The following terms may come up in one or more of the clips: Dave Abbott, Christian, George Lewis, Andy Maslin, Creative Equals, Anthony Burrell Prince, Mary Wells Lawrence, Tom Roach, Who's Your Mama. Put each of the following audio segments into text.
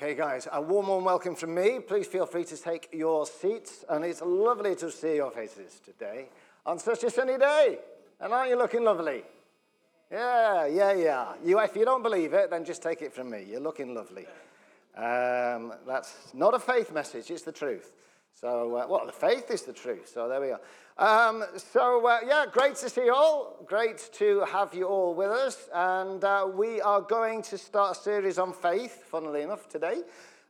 Okay, guys, a warm welcome from me. Please feel free to take your seats, and it's lovely to see your faces today on such a sunny day. And aren't you looking lovely? Yeah. If you don't believe it, then just take it from me. You're looking lovely. That's not a faith message, it's the truth. So, the faith is the truth, so there we are. Great to see you all. Great to have you all with us. And we are going to start a series on faith, funnily enough, today.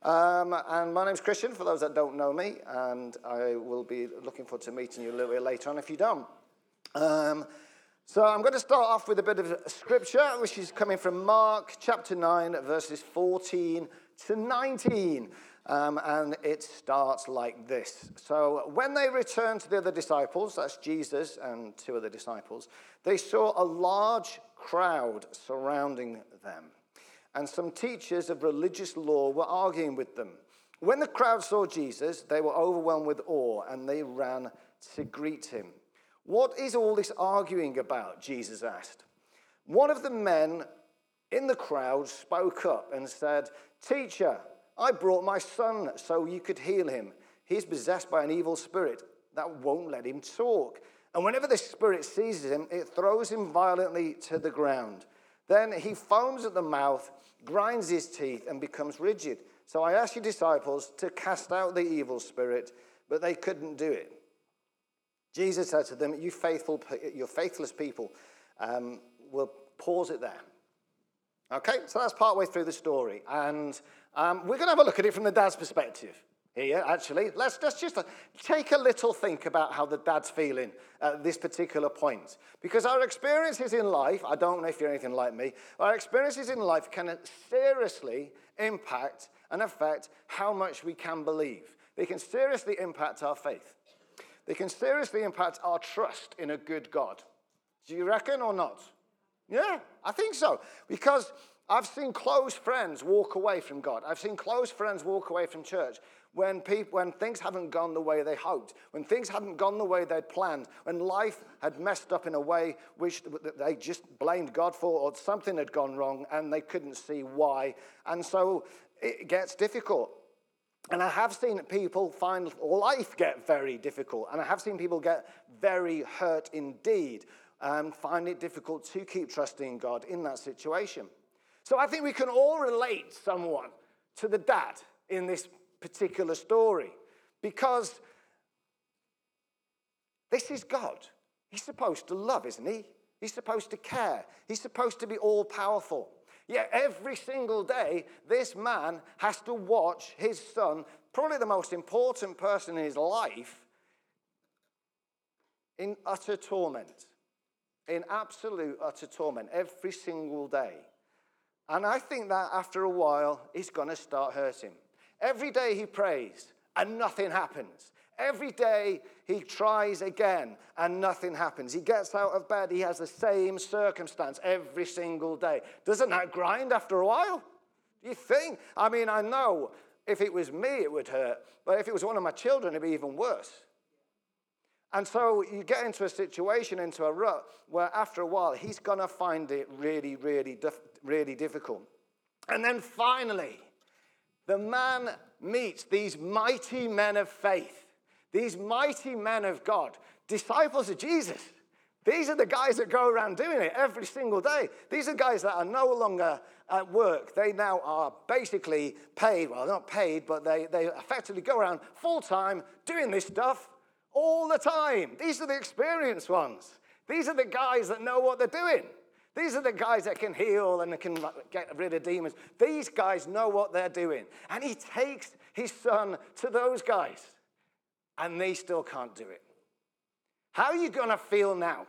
And my name's Christian, for those that don't know me, and I will be looking forward to meeting you a little bit later on if you don't. So I'm going to start off with a bit of scripture, which is coming from Mark chapter 9, verses 14 to 19. And it starts like this. So when they returned to the other disciples, that's Jesus and two other disciples, they saw a large crowd surrounding them. And some teachers of religious law were arguing with them. When the crowd saw Jesus, they were overwhelmed with awe, and they ran to greet him. "What is all this arguing about?" Jesus asked. One of the men in the crowd spoke up and said, "Teacher, I brought my son so you could heal him. He's possessed by an evil spirit that won't let him talk. And whenever this spirit seizes him, it throws him violently to the ground. Then he foams at the mouth, grinds his teeth, and becomes rigid. So I asked your disciples to cast out the evil spirit, but they couldn't do it." Jesus said to them, "Your faithless people." We'll pause it there. Okay, so that's partway through the story, and we're going to have a look at it from the dad's perspective here, actually. Let's just take a little think about how the dad's feeling at this particular point. Because our experiences in life, I don't know if you're anything like me, our experiences in life can seriously impact and affect how much we can believe. They can seriously impact our faith. They can seriously impact our trust in a good God. Do you reckon or not? Yeah, I think so, because I've seen close friends walk away from God. I've seen close friends walk away from church when things haven't gone the way they hoped, when things hadn't gone the way they'd planned, when life had messed up in a way which they just blamed God for, or something had gone wrong and they couldn't see why, and so it gets difficult. And I have seen people find life get very difficult, and I have seen people get very hurt indeed. Find it difficult to keep trusting God in that situation. So I think we can all relate somewhat to the dad in this particular story, because this is God. He's supposed to love, isn't he? He's supposed to care. He's supposed to be all-powerful. Yet every single day, this man has to watch his son, probably the most important person in his life, in utter torment. In absolute, utter torment every single day. And I think that after a while, it's going to start hurting. Every day he prays and nothing happens. Every day he tries again and nothing happens. He gets out of bed, he has the same circumstance every single day. Doesn't that grind after a while? You think? I mean, I know if it was me, it would hurt. But if it was one of my children, it'd be even worse. And so you get into a situation, into a rut, where after a while, he's going to find it really, really, really difficult. And then finally, the man meets these mighty men of faith, these mighty men of God, disciples of Jesus. These are the guys that go around doing it every single day. These are guys that are no longer at work. They now are basically paid. Well, not paid, but they effectively go around full-time doing this stuff. All the time. These are the experienced ones. These are the guys that know what they're doing. These are the guys that can heal and can get rid of demons. These guys know what they're doing. And he takes his son to those guys, and they still can't do it. How are you going to feel now?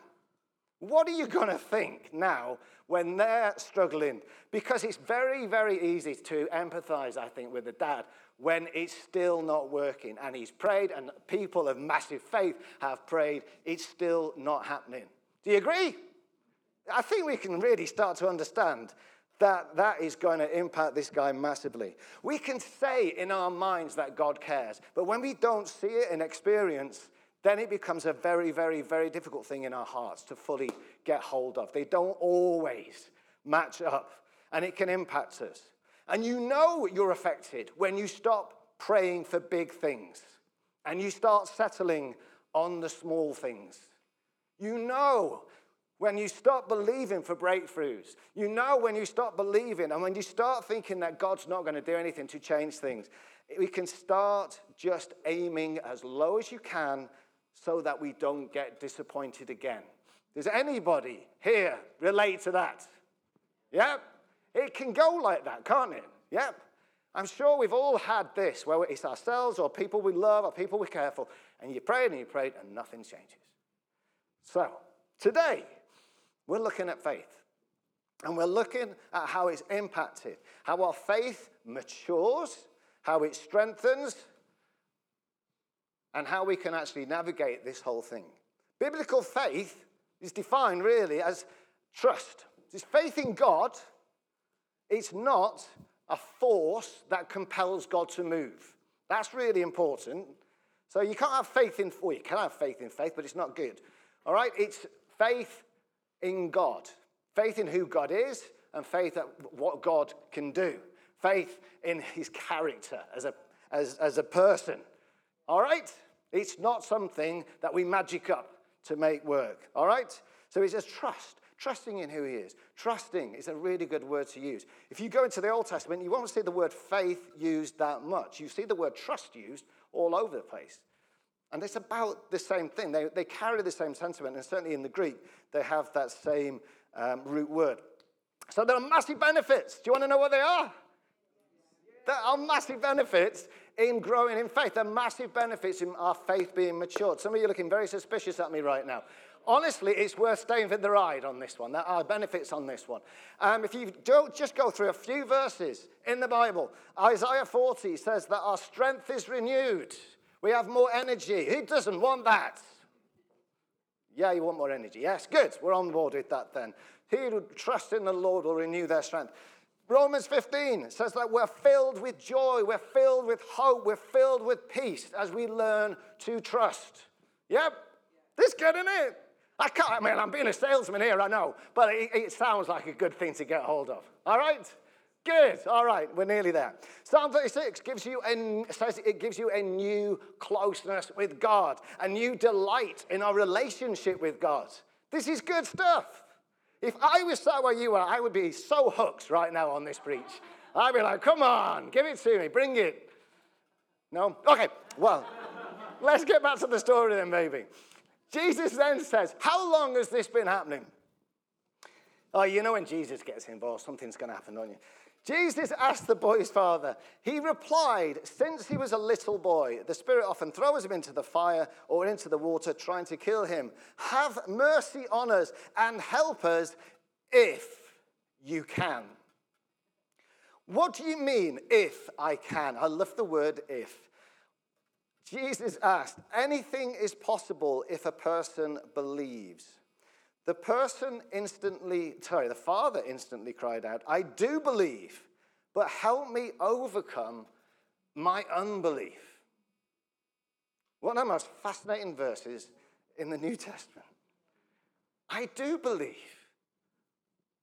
What are you going to think now when they're struggling? Because it's very, very easy to empathize, I think, with the dad when it's still not working. And he's prayed, and people of massive faith have prayed. It's still not happening. Do you agree? I think we can really start to understand that that is going to impact this guy massively. We can say in our minds that God cares, but when we don't see it in experience, then it becomes a very, very, very difficult thing in our hearts to fully get hold of. They don't always match up, and it can impact us. And you know you're affected when you stop praying for big things and you start settling on the small things. You know when you stop believing for breakthroughs. You know when you stop believing and when you start thinking that God's not going to do anything to change things. We can start just aiming as low as you can so that we don't get disappointed again. Does anybody here relate to that? Yep. It can go like that, can't it? Yep. I'm sure we've all had this, where it's ourselves or people we love or people we're careful, and you prayed and nothing changes. So today, we're looking at faith, and we're looking at how it's impacted, how our faith matures, how it strengthens, and how we can actually navigate this whole thing. Biblical faith is defined really as trust. It's faith in God. It's not a force that compels God to move. That's really important. So you can't have faith in, well, you can have faith in faith, but it's not good. All right? It's faith in God. Faith in who God is and faith at what God can do. Faith in his character as a person. All right? It's not something that we magic up to make work. All right? So it's just trust. Trusting in who he is. Trusting is a really good word to use. If you go into the Old Testament, you won't see the word faith used that much. You see the word trust used all over the place. And it's about the same thing. They carry the same sentiment, and certainly in the Greek, they have that same root word. So there are massive benefits. Do you want to know what they are? There are massive benefits in growing in faith. There are massive benefits in our faith being matured. Some of you are looking very suspicious at me right now. Honestly, it's worth staying for the ride on this one. There are benefits on this one. If you don't just go through a few verses in the Bible, Isaiah 40 says that our strength is renewed. We have more energy. Who doesn't want that? Yeah, you want more energy. Yes, good. We're on board with that then. He who trusts in the Lord will renew their strength. Romans 15 says that we're filled with joy. We're filled with hope. We're filled with peace as we learn to trust. Yep. This good, isn't it? I'm being a salesman here, I know, but it sounds like a good thing to get hold of. All right? Good. All right. We're nearly there. Psalm 36 says it gives you a new closeness with God, a new delight in our relationship with God. This is good stuff. If I was sat where you are, I would be so hooked right now on this preach. I'd be like, come on, give it to me. Bring it. No? Okay. Well, let's get back to the story then, maybe. Jesus then says, how long has this been happening? Oh, you know when Jesus gets involved, something's going to happen, don't you? Jesus asked the boy's father. He replied, since he was a little boy, the Spirit often throws him into the fire or into the water trying to kill him. Have mercy on us and help us if you can. What do you mean, if I can? I love the word if. Jesus asked, anything is possible if a person believes. The father instantly cried out, I do believe, but help me overcome my unbelief. One of the most fascinating verses in the New Testament. I do believe,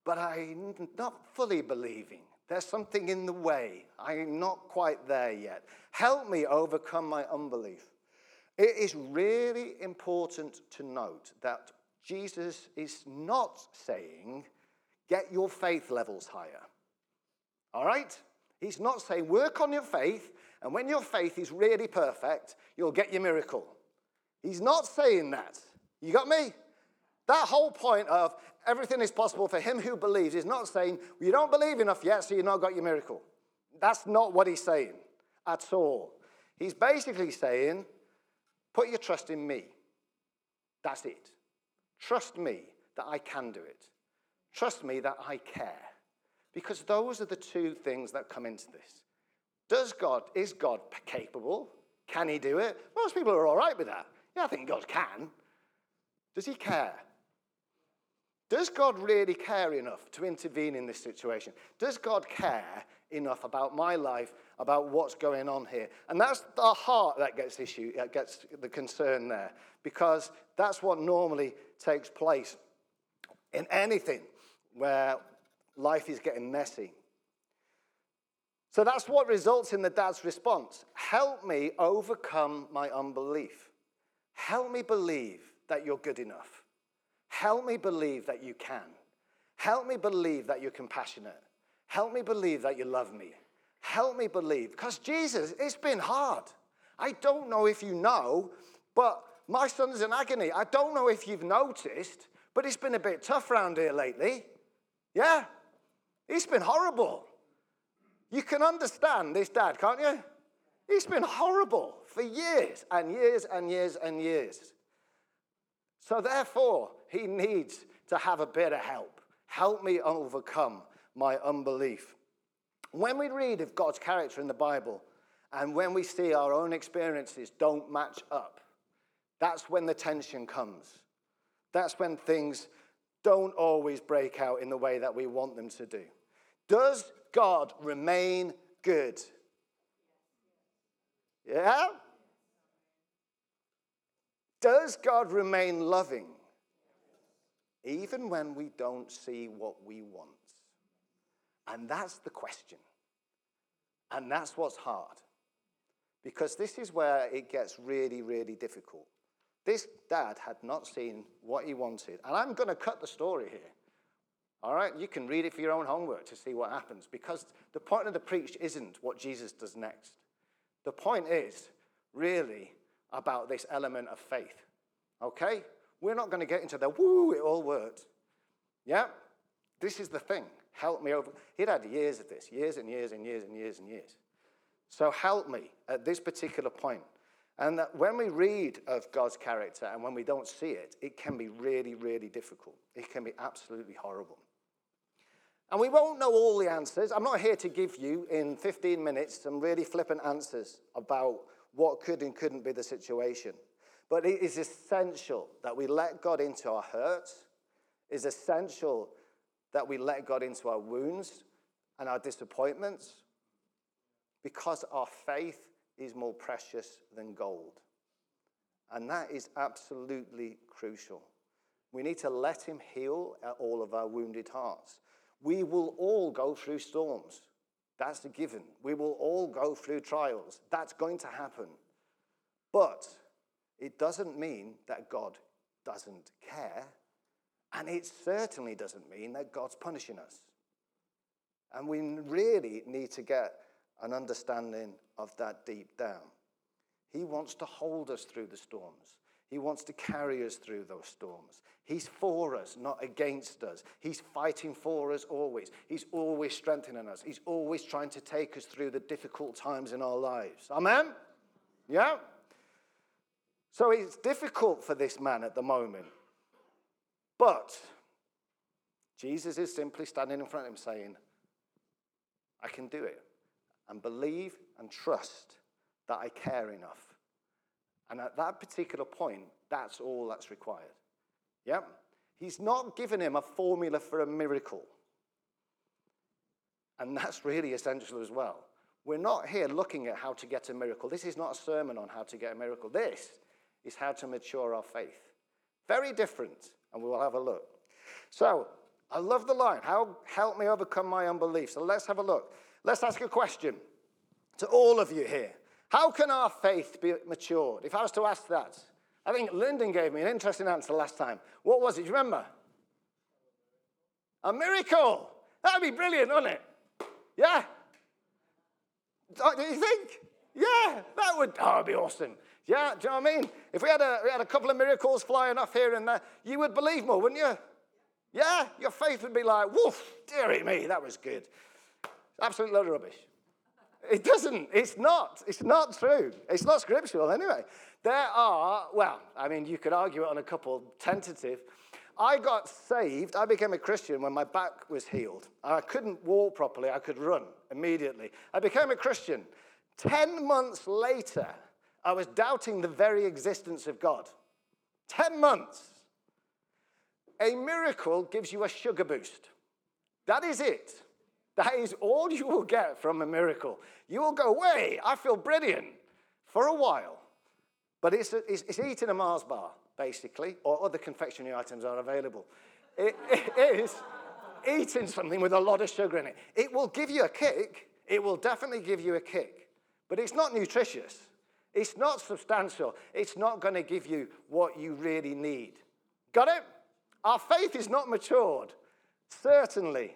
but I'm not fully believing. There's something in the way. I'm not quite there yet. Help me overcome my unbelief. It is really important to note that Jesus is not saying, get your faith levels higher. All right? He's not saying, work on your faith, and when your faith is really perfect, you'll get your miracle. He's not saying that. You got me? That whole point of everything is possible for him who believes is not saying, you don't believe enough yet, so you've not got your miracle. That's not what he's saying at all. He's basically saying, put your trust in me. That's it. Trust me that I can do it. Trust me that I care. Because those are the two things that come into this. Is God capable? Can he do it? Most people are all right with that. Yeah, I think God can. Does he care? Does God really care enough to intervene in this situation? Does God care enough about my life, about what's going on here? And that's the heart that gets the concern there, because that's what normally takes place in anything where life is getting messy. So that's what results in the dad's response. Help me overcome my unbelief. Help me believe that you're good enough. Help me believe that you can. Help me believe that you're compassionate. Help me believe that you love me. Help me believe. Because Jesus, it's been hard. I don't know if you know, but my son's in agony. I don't know if you've noticed, but it's been a bit tough around here lately. Yeah? It's been horrible. You can understand this dad, can't you? It's been horrible for years and years and years and years. So therefore, he needs to have a bit of help. Help me overcome my unbelief. When we read of God's character in the Bible, and when we see our own experiences don't match up, that's when the tension comes. That's when things don't always break out in the way that we want them to do. Does God remain good? Yeah? Does God remain loving? Even when we don't see what we want. And that's the question. And that's what's hard. Because this is where it gets really, really difficult. This dad had not seen what he wanted. And I'm going to cut the story here. All right? You can read it for your own homework to see what happens. Because the point of the preach isn't what Jesus does next. The point is really about this element of faith. Okay? We're not going to get into the, woo, it all worked. Yeah? This is the thing. Help me over. He'd had years of this, years and years and years and years and years. So help me at this particular point. And that when we read of God's character and when we don't see it, it can be really, really difficult. It can be absolutely horrible. And we won't know all the answers. I'm not here to give you in 15 minutes some really flippant answers about what could and couldn't be the situation. But it is essential that we let God into our hurts. It's essential that we let God into our wounds and our disappointments, because our faith is more precious than gold. And that is absolutely crucial. We need to let him heal all of our wounded hearts. We will all go through storms. That's a given. We will all go through trials. That's going to happen. But it doesn't mean that God doesn't care. And it certainly doesn't mean that God's punishing us. And we really need to get an understanding of that deep down. He wants to hold us through the storms. He wants to carry us through those storms. He's for us, not against us. He's fighting for us always. He's always strengthening us. He's always trying to take us through the difficult times in our lives. Amen? Yeah? So it's difficult for this man at the moment. But Jesus is simply standing in front of him saying, I can do it. And believe and trust that I care enough. And at that particular point, that's all that's required. Yeah? He's not giving him a formula for a miracle. And that's really essential as well. We're not here looking at how to get a miracle. This is not a sermon on how to get a miracle. This is how to mature our faith. Very different. And we will have a look. So, I love the line, help me overcome my unbelief. So let's have a look. Let's ask a question to all of you here. How can our faith be matured? If I was to ask that, I think Lyndon gave me an interesting answer last time. What was it? Do you remember? A miracle. That would be brilliant, wouldn't it? Yeah? Do you think? Yeah, that would be awesome. Yeah, do you know what I mean? If we had a couple of miracles flying off here and there, you would believe more, wouldn't you? Yeah, your faith would be like, woof, dearie me, that was good. Absolute load of rubbish. It doesn't. It's not true. It's not scriptural anyway. You could argue it on a couple tentative. I got saved. I became a Christian when my back was healed. I couldn't walk properly. I could run immediately. I became a Christian. 10 months later, I was doubting the very existence of God. 10 months. A miracle gives you a sugar boost. That is it. That is all you will get from a miracle. You will go, wait, I feel brilliant for a while. But it's eating a Mars bar, basically, or other confectionery items are available. It is eating something with a lot of sugar in it. It will give you a kick. It will definitely give you a kick, but it's not nutritious. It's not substantial. It's not going to give you what you really need. Got it? Our faith is not matured, certainly,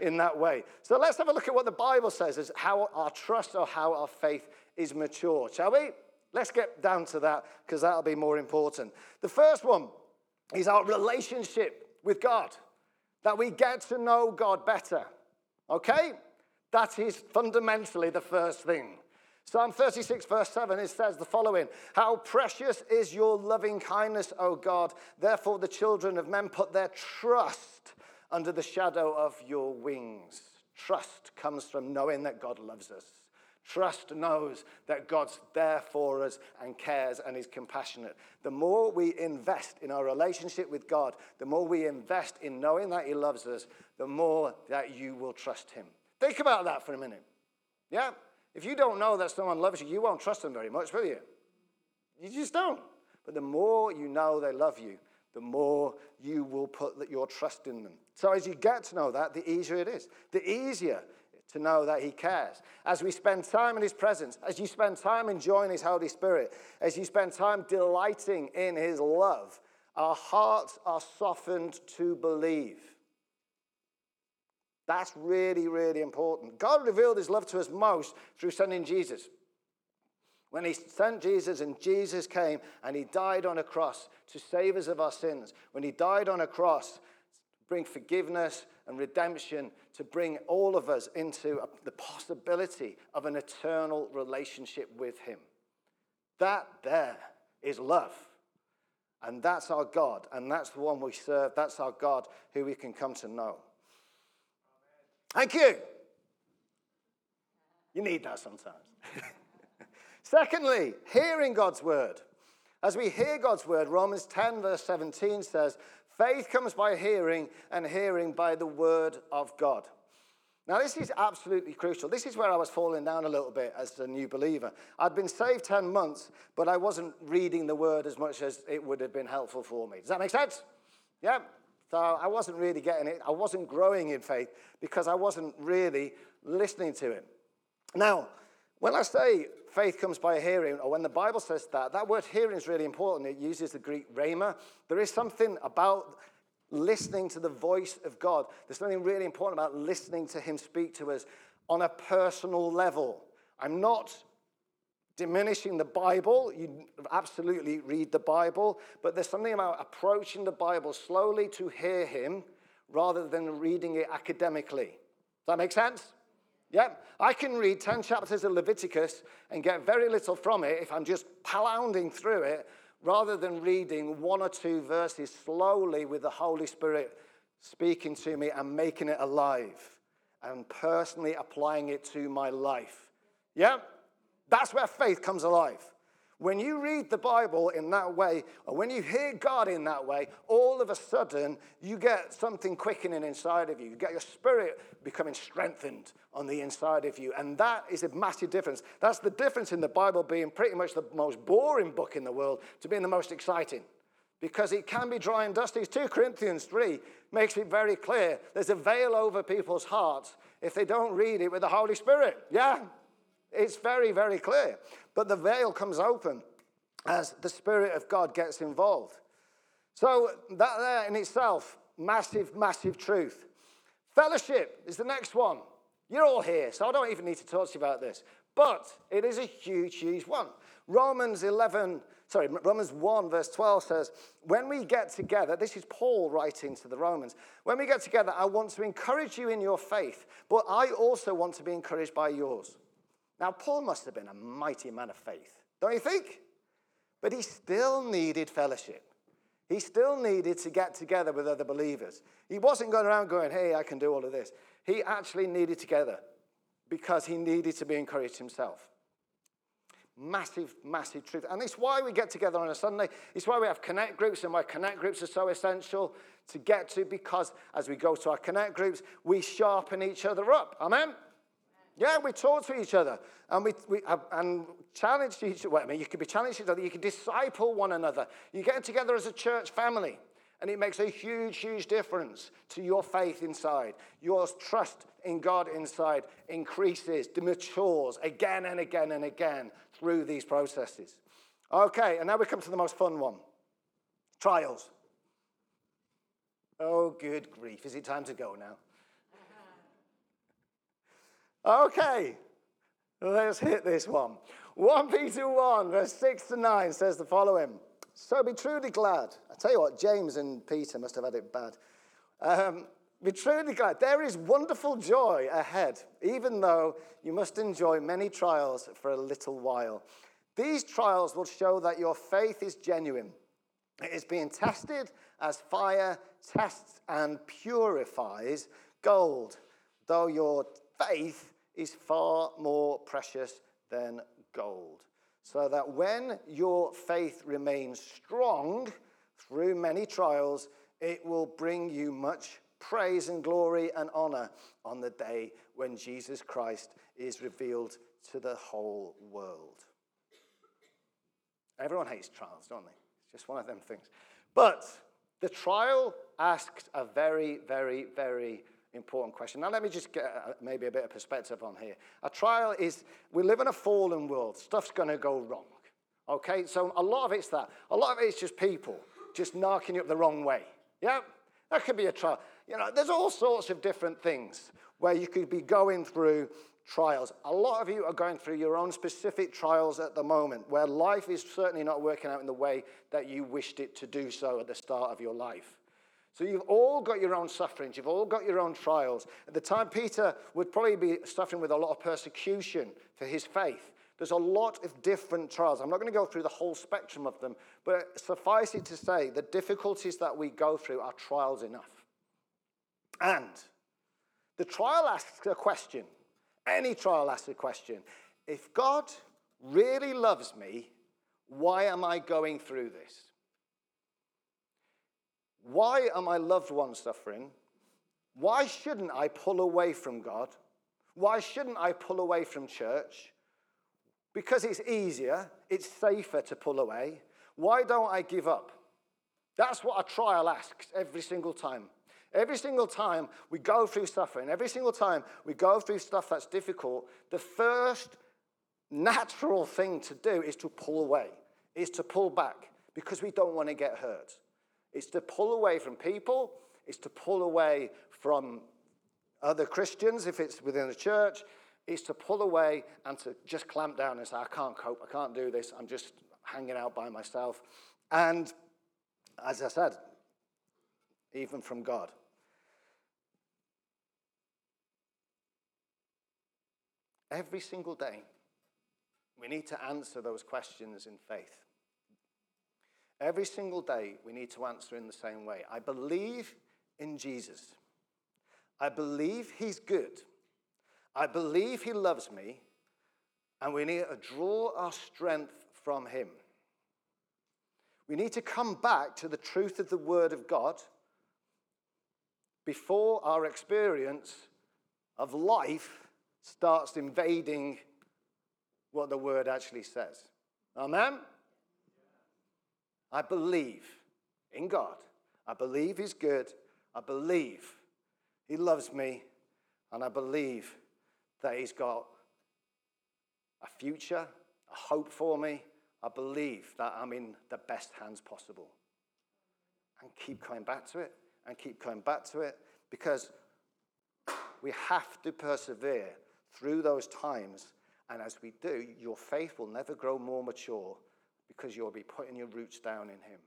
in that way. So let's have a look at what the Bible says is how our trust or how our faith is matured, shall we? Let's get down to that, because that'll be more important. The first one is our relationship with God, that we get to know God better, okay? That is fundamentally the first thing. Psalm 36, verse 7, it says the following: "How precious is your loving kindness, O God. Therefore, the children of men put their trust under the shadow of your wings." Trust comes from knowing that God loves us. Trust knows that God's there for us and cares and is compassionate. The more we invest in our relationship with God, the more we invest in knowing that he loves us, the more that you will trust him. Think about that for a minute. Yeah? If you don't know that someone loves you, you won't trust them very much, will you? You just don't. But the more you know they love you, the more you will put your trust in them. So as you get to know that, the easier it is. The easier to know that he cares. As we spend time in his presence, as you spend time enjoying his Holy Spirit, as you spend time delighting in his love, our hearts are softened to believe. That's really, really important. God revealed his love to us most through sending Jesus. When he sent Jesus and Jesus came and he died on a cross to save us of our sins. When he died on a cross to bring forgiveness and redemption, to bring all of us into the possibility of an eternal relationship with him. That there is love. And that's our God. And that's the one we serve. That's our God who we can come to know. Thank you. You need that sometimes. Secondly, hearing God's word. As we hear God's word, Romans 10, verse 17 says, "Faith comes by hearing, and hearing by the word of God." Now, this is absolutely crucial. This is where I was falling down a little bit as a new believer. I'd been saved 10 months, but I wasn't reading the word as much as it would have been helpful for me. Does that make sense? Yeah. So I wasn't really getting it. I wasn't growing in faith because I wasn't really listening to it. Now, when I say faith comes by hearing, or when the Bible says that, that word hearing is really important. It uses the Greek rhema. There is something about listening to the voice of God. There's something really important about listening to him speak to us on a personal level. I'm not diminishing the Bible. You absolutely read the Bible, but there's something about approaching the Bible slowly to hear him rather than reading it academically. Does that make sense? Yeah. I can read 10 chapters of Leviticus and get very little from it if I'm just pounding through it rather than reading one or two verses slowly with the Holy Spirit speaking to me and making it alive and personally applying it to my life. Yeah. That's where faith comes alive. When you read the Bible in that way, or when you hear God in that way, all of a sudden, you get something quickening inside of you. You get your spirit becoming strengthened on the inside of you. And that is a massive difference. That's the difference in the Bible being pretty much the most boring book in the world to being the most exciting. Because it can be dry and dusty. 2 Corinthians 3 makes it very clear. There's a veil over people's hearts if they don't read it with the Holy Spirit. Yeah? It's very, very clear. But the veil comes open as the Spirit of God gets involved. So that there in itself, massive, massive truth. Fellowship is the next one. You're all here, so I don't even need to talk to you about this. But it is a huge, huge one. Romans 1, verse 12 says, when we get together, this is Paul writing to the Romans, when we get together, I want to encourage you in your faith, but I also want to be encouraged by yours. Now, Paul must have been a mighty man of faith, don't you think? But he still needed fellowship. He still needed to get together with other believers. He wasn't going around going, hey, I can do all of this. He actually needed together because he needed to be encouraged himself. Massive, massive truth. And it's why we get together on a Sunday. It's why we have connect groups and why connect groups are so essential to get to, because as we go to our connect groups, we sharpen each other up. Amen? Yeah, we talk to each other and we challenge each other. Well, I mean, you could be challenging each other. You can disciple one another. You get together as a church family And it makes a huge, huge difference to your faith inside. Your trust in God inside increases, matures again and again and again through these processes. Okay, and now we come to the most fun one. Trials. Oh, good grief. Is it time to go now? Okay, let's hit this one. 1 Peter 1, verse 6-9 says the following. So be truly glad. I tell you what, James and Peter must have had it bad. Be truly glad. There is wonderful joy ahead, even though you must enjoy many trials for a little while. These trials will show that your faith is genuine. It is being tested as fire tests and purifies gold, though your faith is far more precious than gold. So that when your faith remains strong through many trials, it will bring you much praise and glory and honor on the day when Jesus Christ is revealed to the whole world. Everyone hates trials, don't they? It's just one of them things. But the trial asks a very, very, very important question. Now, let me just get maybe a bit of perspective on here. A trial is, we live in a fallen world. Stuff's going to go wrong, okay? So a lot of it's that. A lot of it's just people just knocking you up the wrong way. Yeah, that could be a trial. You know, there's all sorts of different things where you could be going through trials. A lot of you are going through your own specific trials at the moment where life is certainly not working out in the way that you wished it to do so at the start of your life. So you've all got your own sufferings. You've all got your own trials. At the time, Peter would probably be suffering with a lot of persecution for his faith. There's a lot of different trials. I'm not going to go through the whole spectrum of them, but suffice it to say, the difficulties that we go through are trials enough. And the trial asks a question. Any trial asks a question. If God really loves me, why am I going through this? Why are my loved ones suffering? Why shouldn't I pull away from God? Why shouldn't I pull away from church? Because it's easier, it's safer to pull away. Why don't I give up? That's what a trial asks every single time. Every single time we go through suffering, every single time we go through stuff that's difficult, the first natural thing to do is to pull away, is to pull back, because we don't want to get hurt. It's to pull away from people. It's to pull away from other Christians if it's within the church. It's to pull away and to just clamp down and say, I can't cope. I can't do this. I'm just hanging out by myself. And as I said, even from God. Every single day, we need to answer those questions in faith. Every single day, we need to answer in the same way. I believe in Jesus. I believe he's good. I believe he loves me. And we need to draw our strength from him. We need to come back to the truth of the Word of God before our experience of life starts invading what the Word actually says. Amen? I believe in God. I believe he's good. I believe he loves me. And I believe that he's got a future, a hope for me. I believe that I'm in the best hands possible. And keep coming back to it. And keep coming back to it. Because we have to persevere through those times. And as we do, your faith will never grow more mature, because you'll be putting your roots down in him.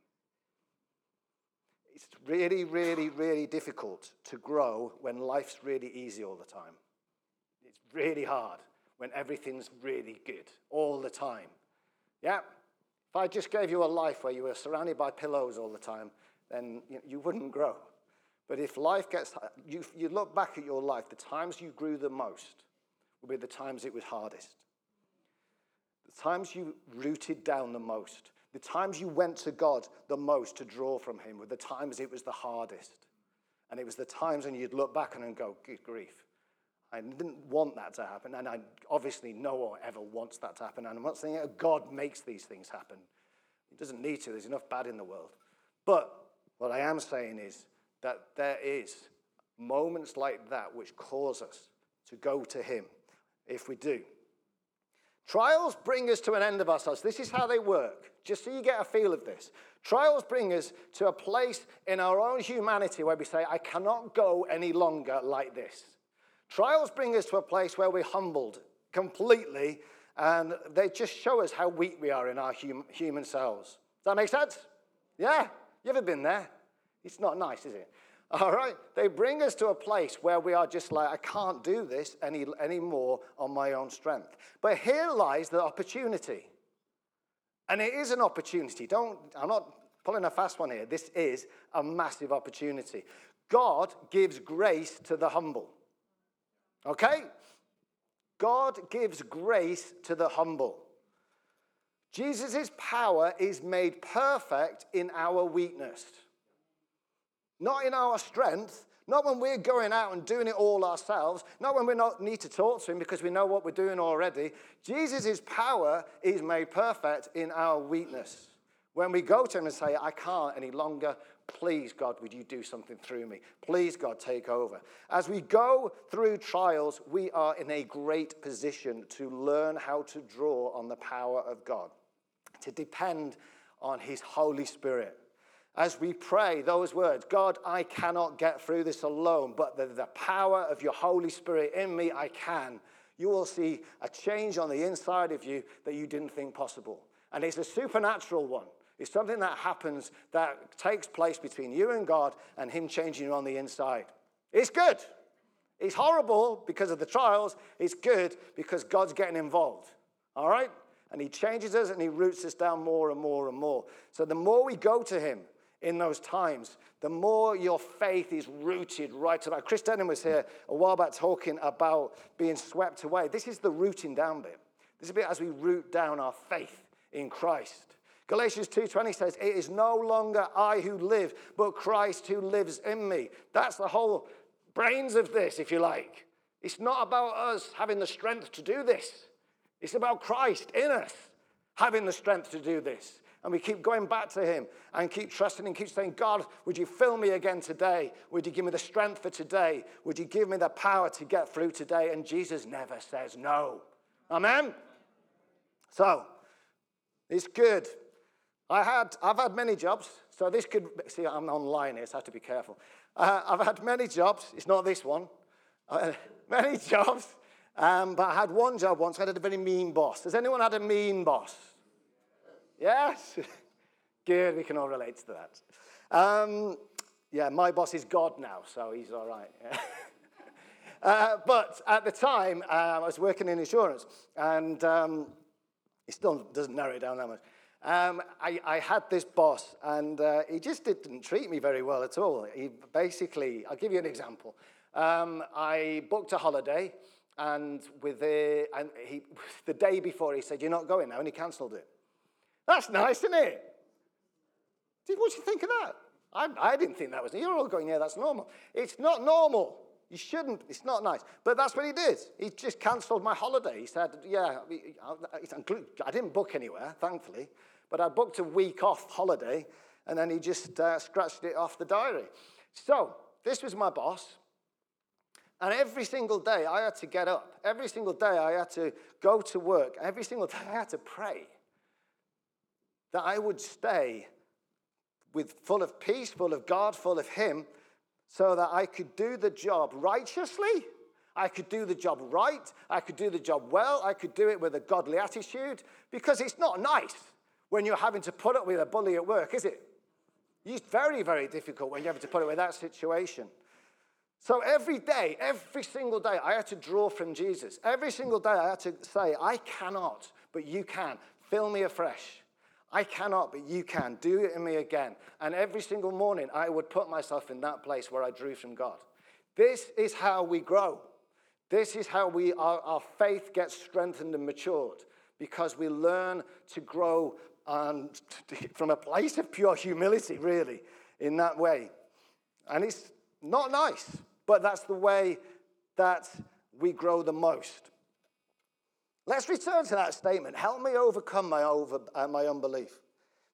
It's really, really, really difficult to grow when life's really easy all the time. It's really hard when everything's really good all the time. Yeah? If I just gave you a life where you were surrounded by pillows all the time, then you wouldn't grow. But if life gets... You look back at your life, the times you grew the most will be the times it was hardest. The times you rooted down the most, the times you went to God the most to draw from him, were the times it was the hardest. And it was the times when you'd look back and go, good grief, I didn't want that to happen. And I obviously no one ever wants that to happen. And I'm not saying God makes these things happen. He doesn't need to. There's enough bad in the world. But What I am saying is that there is moments like that which cause us to go to him if we do. Trials bring us to an end of ourselves. This is how they work, just so you get a feel of this. Trials bring us to a place in our own humanity where we say, I cannot go any longer like this. Trials bring us to a place where we're humbled completely, and they just show us how weak we are in our human selves. Does that make sense? Yeah? You ever been there? It's not nice, is it? All right? They bring us to a place where we are just like, I can't do this anymore on my own strength. But here lies the opportunity. And it is an opportunity. I'm not pulling a fast one here. This is a massive opportunity. God gives grace to the humble. Okay? God gives grace to the humble. Jesus' power is made perfect in our weakness. Not in our strength, not when we're going out and doing it all ourselves, not when we need to talk to him because we know what we're doing already. Jesus' power is made perfect in our weakness. When we go to him and say, I can't any longer, please, God, would you do something through me? Please, God, take over. As we go through trials, we are in a great position to learn how to draw on the power of God, to depend on his Holy Spirit. As we pray those words, God, I cannot get through this alone, but the power of your Holy Spirit in me, I can. You will see a change on the inside of you that you didn't think possible. And it's a supernatural one. It's something that happens, that takes place between you and God and him changing you on the inside. It's good. It's horrible because of the trials. It's good because God's getting involved. All right? And he changes us and he roots us down more and more and more. So the more we go to him, in those times, the more your faith is rooted right about. Chris Denham was here a while back talking about being swept away. This is the rooting down bit. This is a bit as we root down our faith in Christ. Galatians 2:20 says, it is no longer I who live, but Christ who lives in me. That's the whole brains of this, if you like. It's not about us having the strength to do this. It's about Christ in us having the strength to do this. And we keep going back to him and keep trusting and keep saying, God, would you fill me again today? Would you give me the strength for today? Would you give me the power to get through today? And Jesus never says no. Amen? So, it's good. I've had many jobs. So this could, see, I'm online here, so I have to be careful. I've had many jobs. It's not this one. Many jobs. But I had one job once. I had a very mean boss. Has anyone had a mean boss? Yes? Good, we can all relate to that. Yeah, my boss is God now, so he's all right. Yeah. But at the time, I was working in insurance, and he still doesn't narrow it down that much. I had this boss, and he just didn't treat me very well at all. He basically, I'll give you an example. I booked a holiday, and he, the day before, he said, you're not going now, and he cancelled it. That's nice, isn't it? What do you think of that? I didn't think that was. You're all going, yeah, that's normal. It's not normal. You shouldn't. It's not nice. But that's what he did. He just cancelled my holiday. He said, yeah, I didn't book anywhere, thankfully, but I booked a week off holiday, and then he just scratched it off the diary. So this was my boss. And every single day I had to get up. Every single day I had to go to work. Every single day I had to pray that I would stay with full of peace, full of God, full of him, so that I could do the job righteously, I could do the job right, I could do the job well, I could do it with a godly attitude, because it's not nice when you're having to put up with a bully at work, is it? It's very, very difficult when you have to put up with that situation. So every day, every single day, I had to draw from Jesus. Every single day I had to say, I cannot, but you can. Fill me afresh. I cannot, but you can. Do it in me again. And every single morning, I would put myself in that place where I drew from God. This is how we grow. This is how our faith gets strengthened and matured, because we learn to grow from a place of pure humility, really, in that way. And it's not nice, but that's the way that we grow the most. Let's return to that statement, help me overcome my unbelief.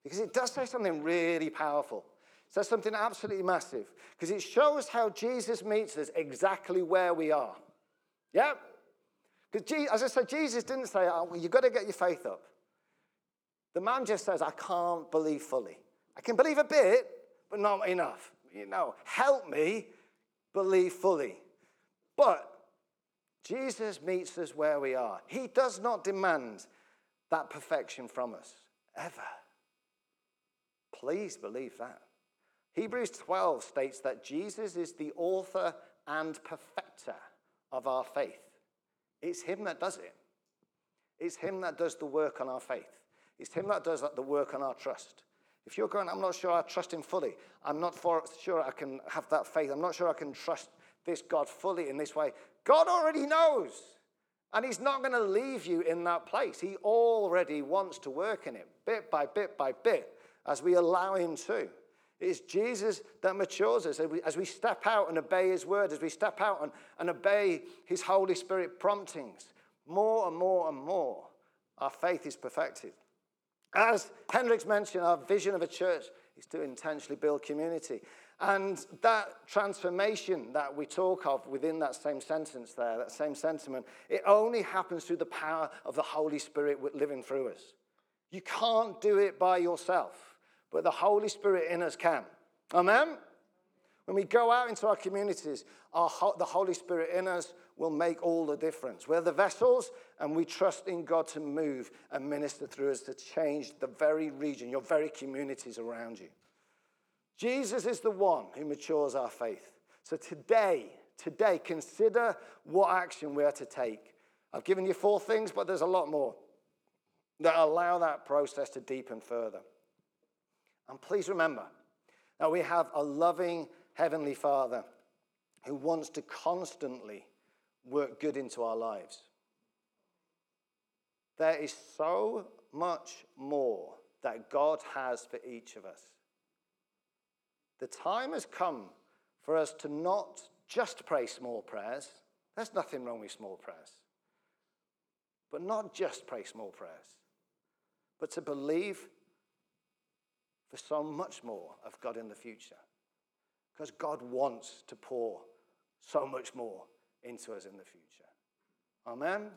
Because it does say something really powerful. So that's something absolutely massive, because it shows how Jesus meets us exactly where we are. Yeah? Because as I said, Jesus didn't say, oh, well, you've got to get your faith up. The man just says, I can't believe fully. I can believe a bit, but not enough. You know, help me believe fully. But Jesus meets us where we are. He does not demand that perfection from us, ever. Please believe that. Hebrews 12 states that Jesus is the author and perfecter of our faith. It's him that does it. It's him that does the work on our faith. It's him that does the work on our trust. If you're going, I'm not sure I trust him fully. I'm not sure I can have that faith. I'm not sure I can trust this God fully in this way. God already knows. And he's not going to leave you in that place. He already wants to work in it, bit by bit by bit, as we allow him to. It's Jesus that matures us as we step out and obey his word, as we step out and obey his Holy Spirit promptings. More and more and more, our faith is perfected. As Hendricks mentioned, our vision of a church is to intentionally build community. And that transformation that we talk of within that same sentence there, that same sentiment, it only happens through the power of the Holy Spirit living through us. You can't do it by yourself, but the Holy Spirit in us can. Amen? When we go out into our communities, the Holy Spirit in us will make all the difference. We're the vessels, and we trust in God to move and minister through us to change the very region, your very communities around you. Jesus is the one who matures our faith. So today, consider what action we are to take. I've given you 4 things, but there's a lot more that allow that process to deepen further. And please remember that we have a loving Heavenly Father who wants to constantly work good into our lives. There is so much more that God has for each of us. The time has come for us to not just pray small prayers. There's nothing wrong with small prayers. But not just pray small prayers, but to believe for so much more of God in the future. Because God wants to pour so much more into us in the future. Amen.